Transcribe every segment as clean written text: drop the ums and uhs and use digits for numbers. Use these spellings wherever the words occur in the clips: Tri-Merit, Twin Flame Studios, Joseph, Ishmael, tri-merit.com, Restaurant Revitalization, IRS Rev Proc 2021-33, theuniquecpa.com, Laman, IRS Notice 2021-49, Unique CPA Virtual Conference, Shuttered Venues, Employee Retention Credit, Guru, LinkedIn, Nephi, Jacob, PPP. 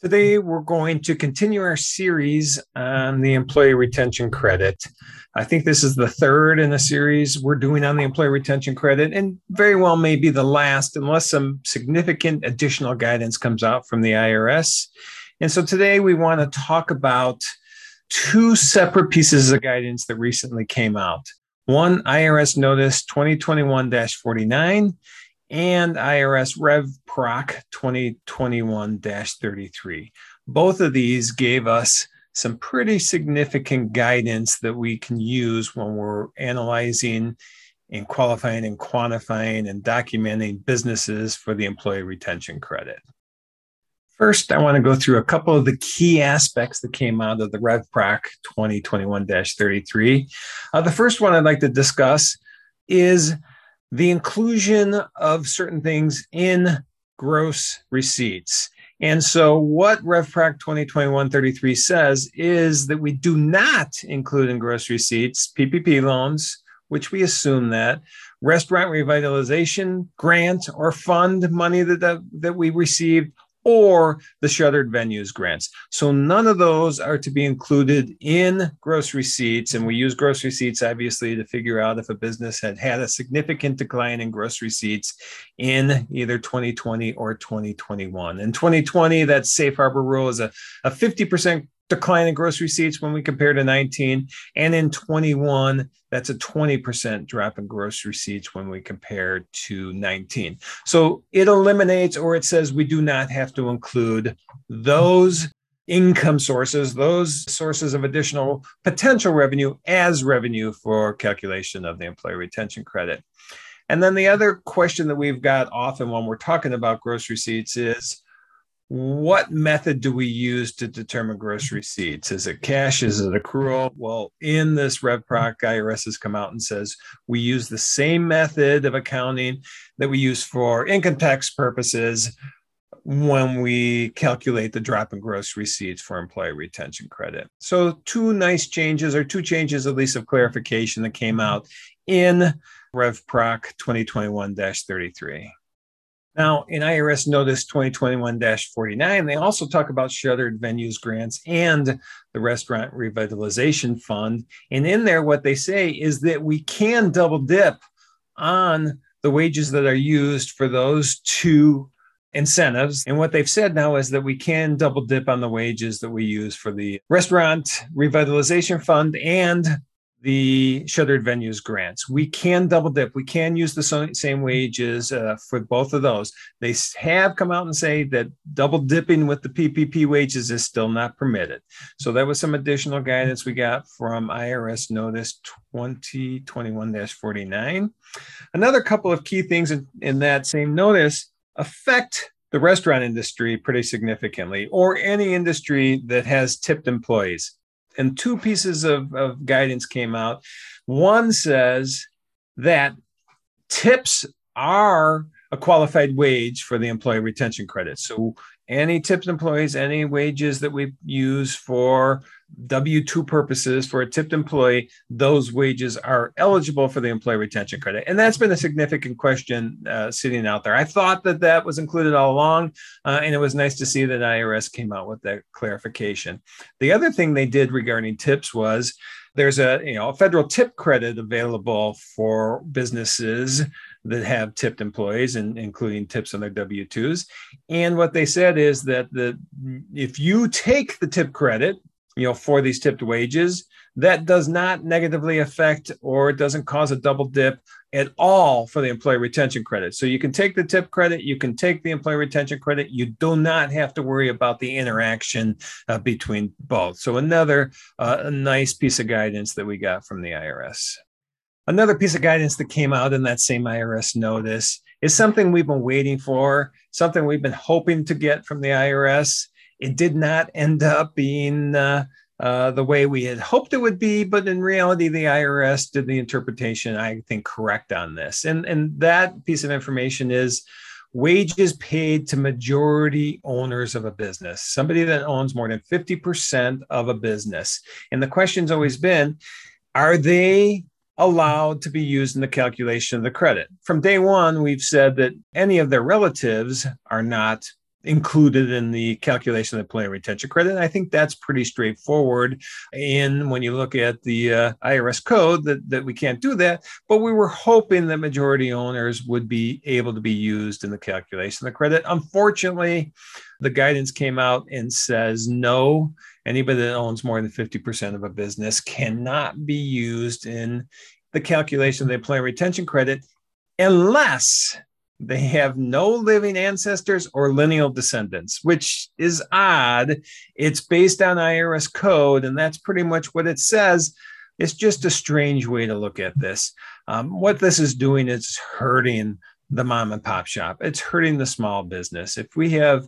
Today, we're going to continue our series on the Employee Retention Credit. I think this is the third in a series we're doing on the Employee Retention Credit, and very well may be the last unless some significant additional guidance comes out from the IRS. And so today we want to talk about two separate pieces of guidance that recently came out. One, IRS Notice 2021-49. And IRS Rev Proc 2021-33. Both of these gave us some pretty significant guidance that we can use when we're analyzing and qualifying and quantifying and documenting businesses for the Employee Retention Credit. First, I want to go through a couple of the key aspects that came out of the Rev Proc 2021-33. The first one I'd like to discuss is the inclusion of certain things in gross receipts. And so what Rev Proc 2021-33 says is that we do not include in gross receipts PPP loans, which we assume that, restaurant revitalization, grant or fund money that we received, or the Shuttered Venues grants. So none of those are to be included in gross receipts. And we use gross receipts, obviously, to figure out if a business had a significant decline in gross receipts in either 2020 or 2021. In 2020, that safe harbor rule is a 50% decline in gross receipts when we compare to 19. And in 21, that's a 20% drop in gross receipts when we compare to 19. So it eliminates, or it says we do not have to include those income sources, those sources of additional potential revenue as revenue for calculation of the Employee Retention Credit. And then the other question that we've got often when we're talking about gross receipts is, what method do we use to determine gross receipts? Is it cash? Is it accrual? Well, in this Rev Proc, IRS has come out and says we use the same method of accounting that we use for income tax purposes when we calculate the drop in gross receipts for Employee Retention Credit. So two nice changes, or two changes at least of clarification, that came out in Rev Proc 2021-33. Now, in IRS Notice 2021-49, they also talk about Shuttered Venues grants and the Restaurant Revitalization Fund. And in there, what they say is that we can double dip on the wages that are used for those two incentives. And what they've said now is that we can double dip on the wages that we use for the Restaurant Revitalization Fund and the Shuttered Venues grants. We can double dip. We can use the same wages for both of those. They have come out and say that double dipping with the PPP wages is still not permitted. So that was some additional guidance we got from IRS Notice 2021-49. Another couple of key things in that same notice affect the restaurant industry pretty significantly, or any industry that has tipped employees. And two pieces of guidance came out. One says that tips are a qualified wage for the Employee Retention Credit. So any tipped employees, any wages that we use for W-2 purposes for a tipped employee, those wages are eligible for the Employee Retention Credit. And that's been a significant question sitting out there. I thought that that was included all along, and it was nice to see that IRS came out with that clarification. The other thing they did regarding tips was there's a federal tip credit available for businesses that have tipped employees, and including tips on their W-2s. And what they said is that if you take the tip credit, for these tipped wages, that does not negatively affect, or it doesn't cause a double dip at all for the Employee Retention Credit. So you can take the tip credit, you can take the Employee Retention Credit, you do not have to worry about the interaction between both. So another nice piece of guidance that we got from the IRS. Another piece of guidance that came out in that same IRS notice is something we've been waiting for, something we've been hoping to get from the IRS. It did not end up being the way we had hoped it would be, but in reality, the IRS did the interpretation, I think, correct on this. And that piece of information is wages paid to majority owners of a business, somebody that owns more than 50% of a business. And the question's always been, are they allowed to be used in the calculation of the credit? From day one, we've said that any of their relatives are not included in the calculation of the Employee Retention Credit. I think that's pretty straightforward. And when you look at the IRS code, that we can't do that, but we were hoping that majority owners would be able to be used in the calculation of the credit. Unfortunately, the guidance came out and says, no, anybody that owns more than 50% of a business cannot be used in the calculation of the Employee Retention Credit unless they have no living ancestors or lineal descendants, which is odd. It's based on IRS code, and that's pretty much what it says. It's just a strange way to look at this. What this is doing is hurting the mom and pop shop. It's hurting the small business. If we have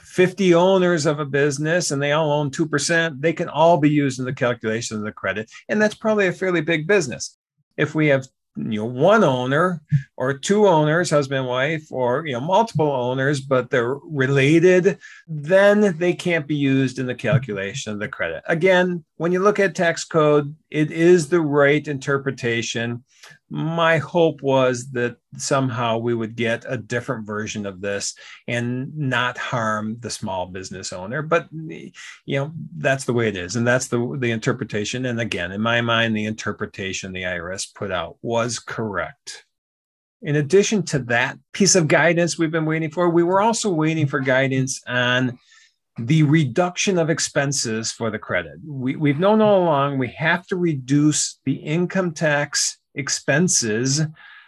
50 owners of a business and they all own 2%, they can all be used in the calculation of the credit. And that's probably a fairly big business. If we have one owner or two owners, husband and wife, or multiple owners, but they're related, then they can't be used in the calculation of the credit. Again, when you look at tax code, it is the right interpretation. My hope was that somehow we would get a different version of this and not harm the small business owner. But, that's the way it is. And that's the interpretation. And again, in my mind, the interpretation the IRS put out was correct. In addition to that piece of guidance we've been waiting for, we were also waiting for guidance on the reduction of expenses for the credit. We've known all along we have to reduce the income tax expenses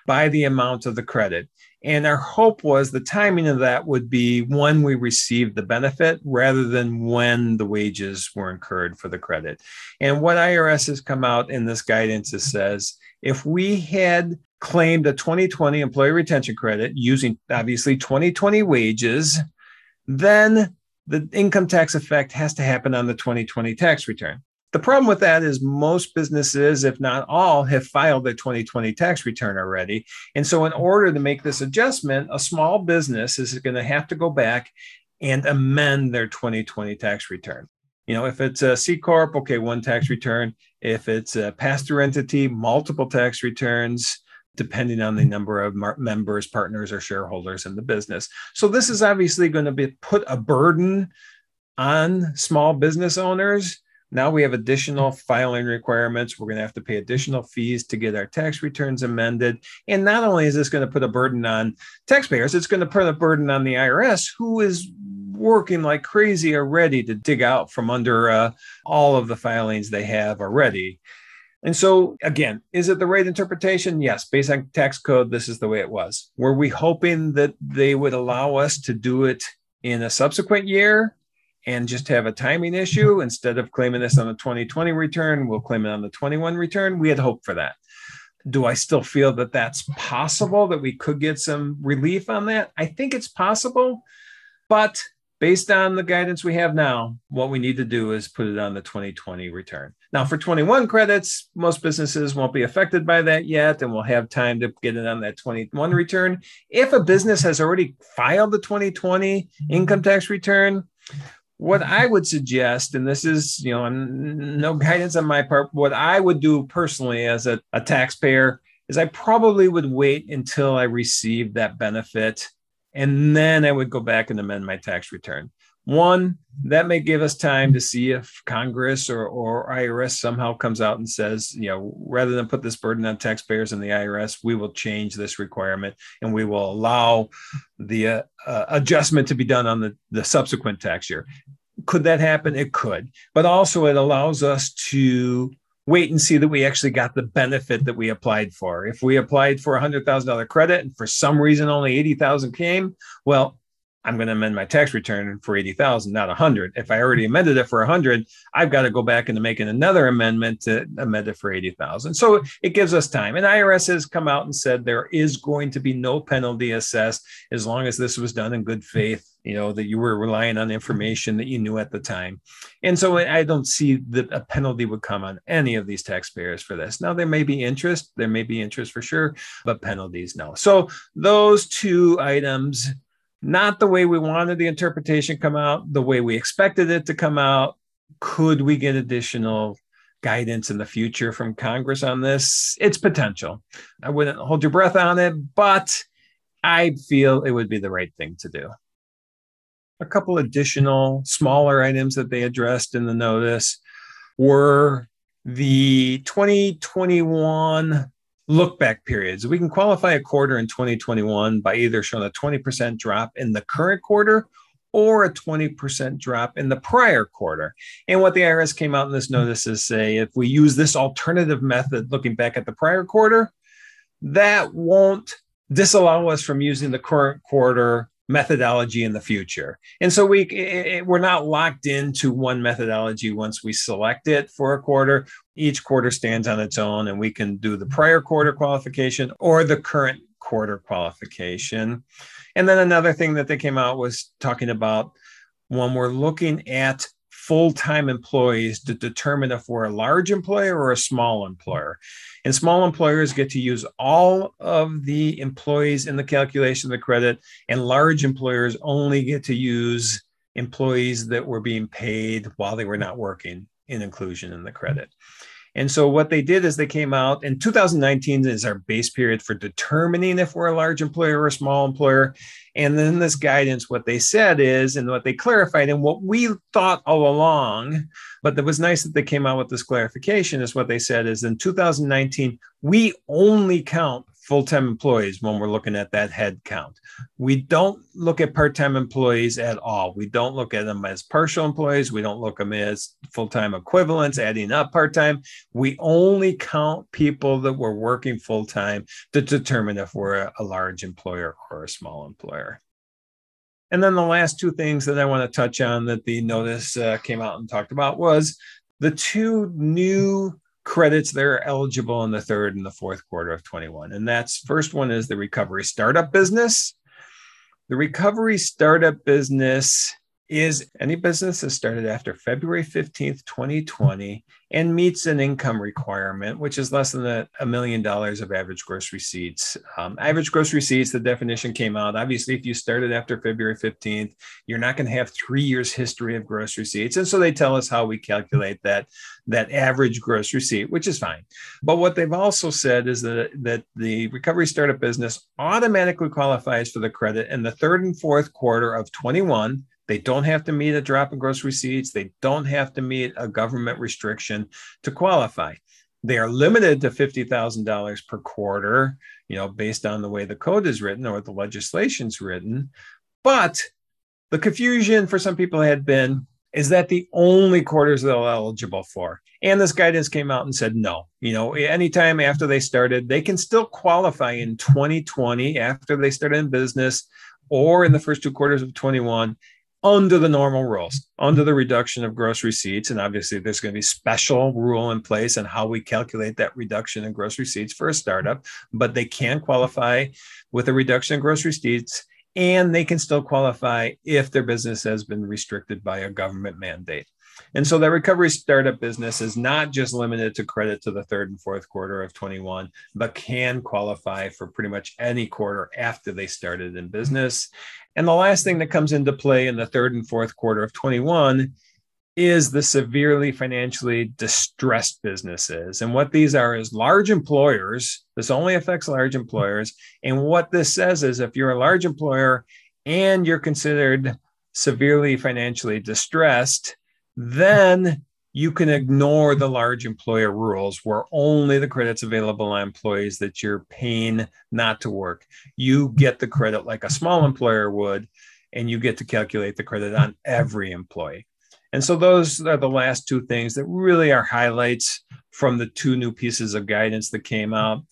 by the amount of the credit. And our hope was the timing of that would be when we received the benefit rather than when the wages were incurred for the credit. And what IRS has come out in this guidance, it says, if we had claimed a 2020 employee retention credit using obviously 2020 wages, then the income tax effect has to happen on the 2020 tax return. The problem with that is most businesses, if not all, have filed their 2020 tax return already. And so in order to make this adjustment, a small business is going to have to go back and amend their 2020 tax return. If it's a C Corp, okay, one tax return. If it's a pass-through entity, multiple tax returns, depending on the number of members, partners, or shareholders in the business. So this is obviously going to be put a burden on small business owners. Now we have additional filing requirements. We're going to have to pay additional fees to get our tax returns amended. And not only is this going to put a burden on taxpayers, it's going to put a burden on the IRS, who is working like crazy already to dig out from under all of the filings they have already. And so again, is it the right interpretation? Yes, based on tax code, this is the way it was. Were we hoping that they would allow us to do it in a subsequent year and just have a timing issue? Instead of claiming this on the 2020 return, we'll claim it on the 21 return. We had hoped for that. Do I still feel that that's possible, that we could get some relief on that? I think it's possible, but based on the guidance we have now, what we need to do is put it on the 2020 return. Now for 21 credits, most businesses won't be affected by that yet, and we'll have time to get it on that 21 return. If a business has already filed the 2020 income tax return, what I would suggest, and this is, no guidance on my part, what I would do personally as a taxpayer is I probably would wait until I received that benefit, and then I would go back and amend my tax return. One, that may give us time to see if Congress or IRS somehow comes out and says, rather than put this burden on taxpayers and the IRS, we will change this requirement and we will allow the adjustment to be done on the subsequent tax year. Could that happen? It could. But also it allows us to wait and see that we actually got the benefit that we applied for. If we applied for $100,000 credit and for some reason only $80,000 came, well, I'm going to amend my tax return for 80,000, not 100. If I already amended it for 100, I've got to go back and make another amendment to amend it for 80,000. So it gives us time. And IRS has come out and said there is going to be no penalty assessed as long as this was done in good faith, you know, that you were relying on information that you knew at the time. And so I don't see that a penalty would come on any of these taxpayers for this. Now, there may be interest for sure, but penalties, no. So those two items, not the way we wanted the interpretation come out, the way we expected it to come out. Could we get additional guidance in the future from Congress on this? It's potential. I wouldn't hold your breath on it, but I feel it would be the right thing to do. A couple additional smaller items that they addressed in the notice were the 2021 look-back periods. We can qualify a quarter in 2021 by either showing a 20% drop in the current quarter or a 20% drop in the prior quarter. And what the IRS came out in this notice is say, if we use this alternative method looking back at the prior quarter, that won't disallow us from using the current quarter methodology in the future. And so we're not locked into one methodology once we select it for a quarter. Each quarter stands on its own, and we can do the prior quarter qualification or the current quarter qualification. And then another thing that they came out was talking about when we're looking at full-time employees to determine if we're a large employer or a small employer. And small employers get to use all of the employees in the calculation of the credit, and large employers only get to use employees that were being paid while they were not working in inclusion in the credit. And so what they did is they came out, and 2019 is our base period for determining if we're a large employer or a small employer. And then this guidance, what they said is, and what they clarified, and what we thought all along, but that was nice that they came out with this clarification, is what they said is in 2019, we only count full-time employees when we're looking at that head count. We don't look at part-time employees at all. We don't look at them as partial employees. We don't look at them as full-time equivalents, adding up part-time. We only count people that were working full-time to determine if we're a large employer or a small employer. And then the last two things that I want to touch on that the notice came out and talked about was the two new credits that are eligible in the third and the fourth quarter of 21. And that's first one is the recovery startup business. The recovery startup business is any business that started after February 15th, 2020 and meets an income requirement, which is less than $1 million of average gross receipts. Average gross receipts, the definition came out. Obviously, if you started after February 15th, you're not going to have 3 years history of gross receipts. And so they tell us how we calculate that average gross receipt, which is fine. But what they've also said is that the recovery startup business automatically qualifies for the credit in the third and fourth quarter of 21. They don't have to meet a drop in gross receipts. They don't have to meet a government restriction to qualify. They are limited to $50,000 per quarter, you know, based on the way the code is written or the legislation's written. But the confusion for some people had been, is that the only quarters they're eligible for? And this guidance came out and said, no, you know, anytime after they started, they can still qualify in 2020 after they started in business or in the first two quarters of 21. Under the normal rules, under the reduction of gross receipts. And obviously there's going to be special rule in place on how we calculate that reduction in gross receipts for a startup, but they can qualify with a reduction in gross receipts, and they can still qualify if their business has been restricted by a government mandate. And so that recovery startup business is not just limited to credit to the third and fourth quarter of 21, but can qualify for pretty much any quarter after they started in business. And the last thing that comes into play in the third and fourth quarter of 21 is the severely financially distressed businesses. And what these are is large employers. This only affects large employers. And what this says is if you're a large employer and you're considered severely financially distressed, then you can ignore the large employer rules where only the credit's available on employees that you're paying not to work. You get the credit like a small employer would, and you get to calculate the credit on every employee. And so those are the last two things that really are highlights from the two new pieces of guidance that came out.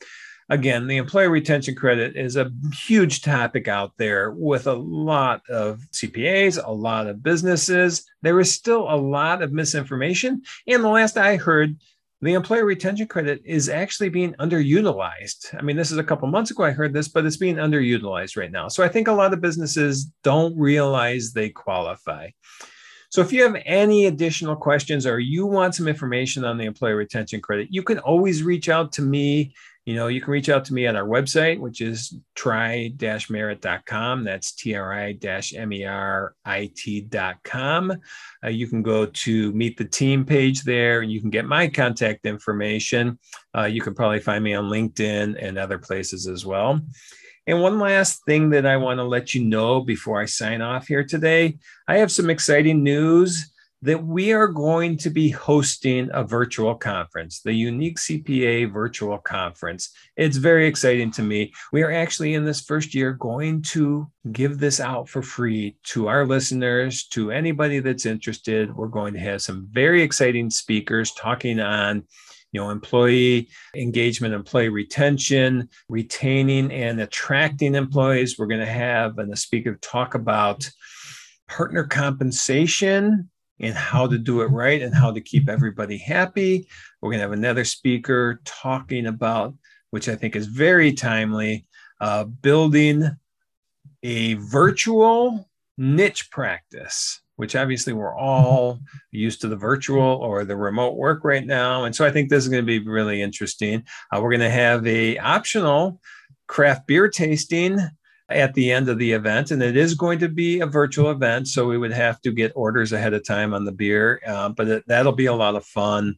Again, the employee retention credit is a huge topic out there with a lot of CPAs, a lot of businesses. There is still a lot of misinformation. And the last I heard, the employee retention credit is actually being underutilized. I mean, this is a couple months ago I heard this, but it's being underutilized right now. So I think a lot of businesses don't realize they qualify. So if you have any additional questions or you want some information on the employee retention credit, you can always reach out to me. You know, you can reach out to me on our website, which is tri-merit.com. That's tri-merit.com. You can go to Meet the Team page there and you can get my contact information. You can probably find me on LinkedIn and other places as well. And one last thing that I want to let you know before I sign off here today, I have some exciting news that we are going to be hosting a virtual conference, the Unique CPA Virtual Conference. It's very exciting to me. We are actually in this first year going to give this out for free to our listeners, to anybody that's interested. We're going to have some very exciting speakers talking on employee engagement, employee retention, retaining and attracting employees. We're going to have a speaker talk about partner compensation and how to do it right and how to keep everybody happy. We're going to have another speaker talking about, which I think is very timely, building a virtual niche practice, which obviously we're all used to the virtual or the remote work right now. And so I think this is going to be really interesting. We're going to have an optional craft beer tasting at the end of the event, and it is going to be a virtual event. So we would have to get orders ahead of time on the beer, but that'll be a lot of fun.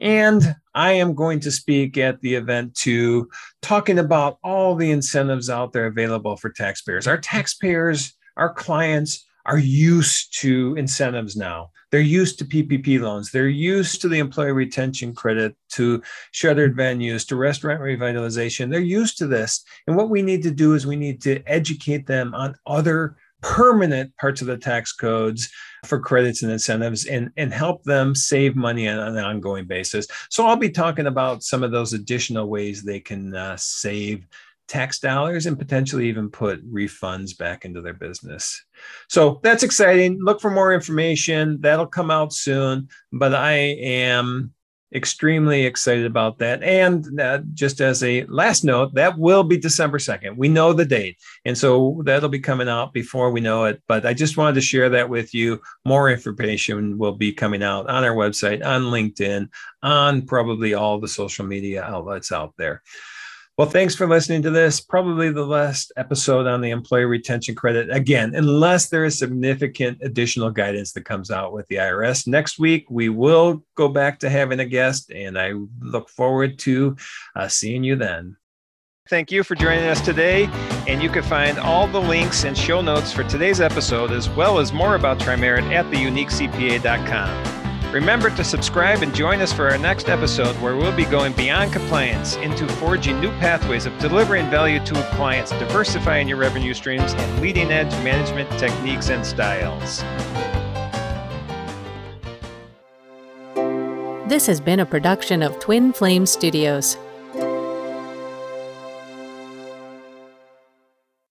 And I am going to speak at the event too, talking about all the incentives out there available for taxpayers. Our taxpayers, our clients, are used to incentives now. They're used to PPP loans. They're used to the employee retention credit, to shuttered venues, to restaurant revitalization. They're used to this. And what we need to do is we need to educate them on other permanent parts of the tax codes for credits and incentives and help them save money on an ongoing basis. So I'll be talking about some of those additional ways they can save tax dollars and potentially even put refunds back into their business. So that's exciting. Look for more information. That'll come out soon, but I am extremely excited about that. And just as a last note, that will be December 2nd. We know the date. And so that'll be coming out before we know it. But I just wanted to share that with you. More information will be coming out on our website, on LinkedIn, on probably all the social media outlets out there. Well, thanks for listening to this. Probably the last episode on the employee retention credit. Again, unless there is significant additional guidance that comes out with the IRS. Next week, we will go back to having a guest, and I look forward to seeing you then. Thank you for joining us today. And you can find all the links and show notes for today's episode, as well as more about Tri-Merit at theuniquecpa.com. Remember to subscribe and join us for our next episode, where we'll be going beyond compliance into forging new pathways of delivering value to clients, diversifying your revenue streams, and leading-edge management techniques and styles. This has been a production of Twin Flame Studios.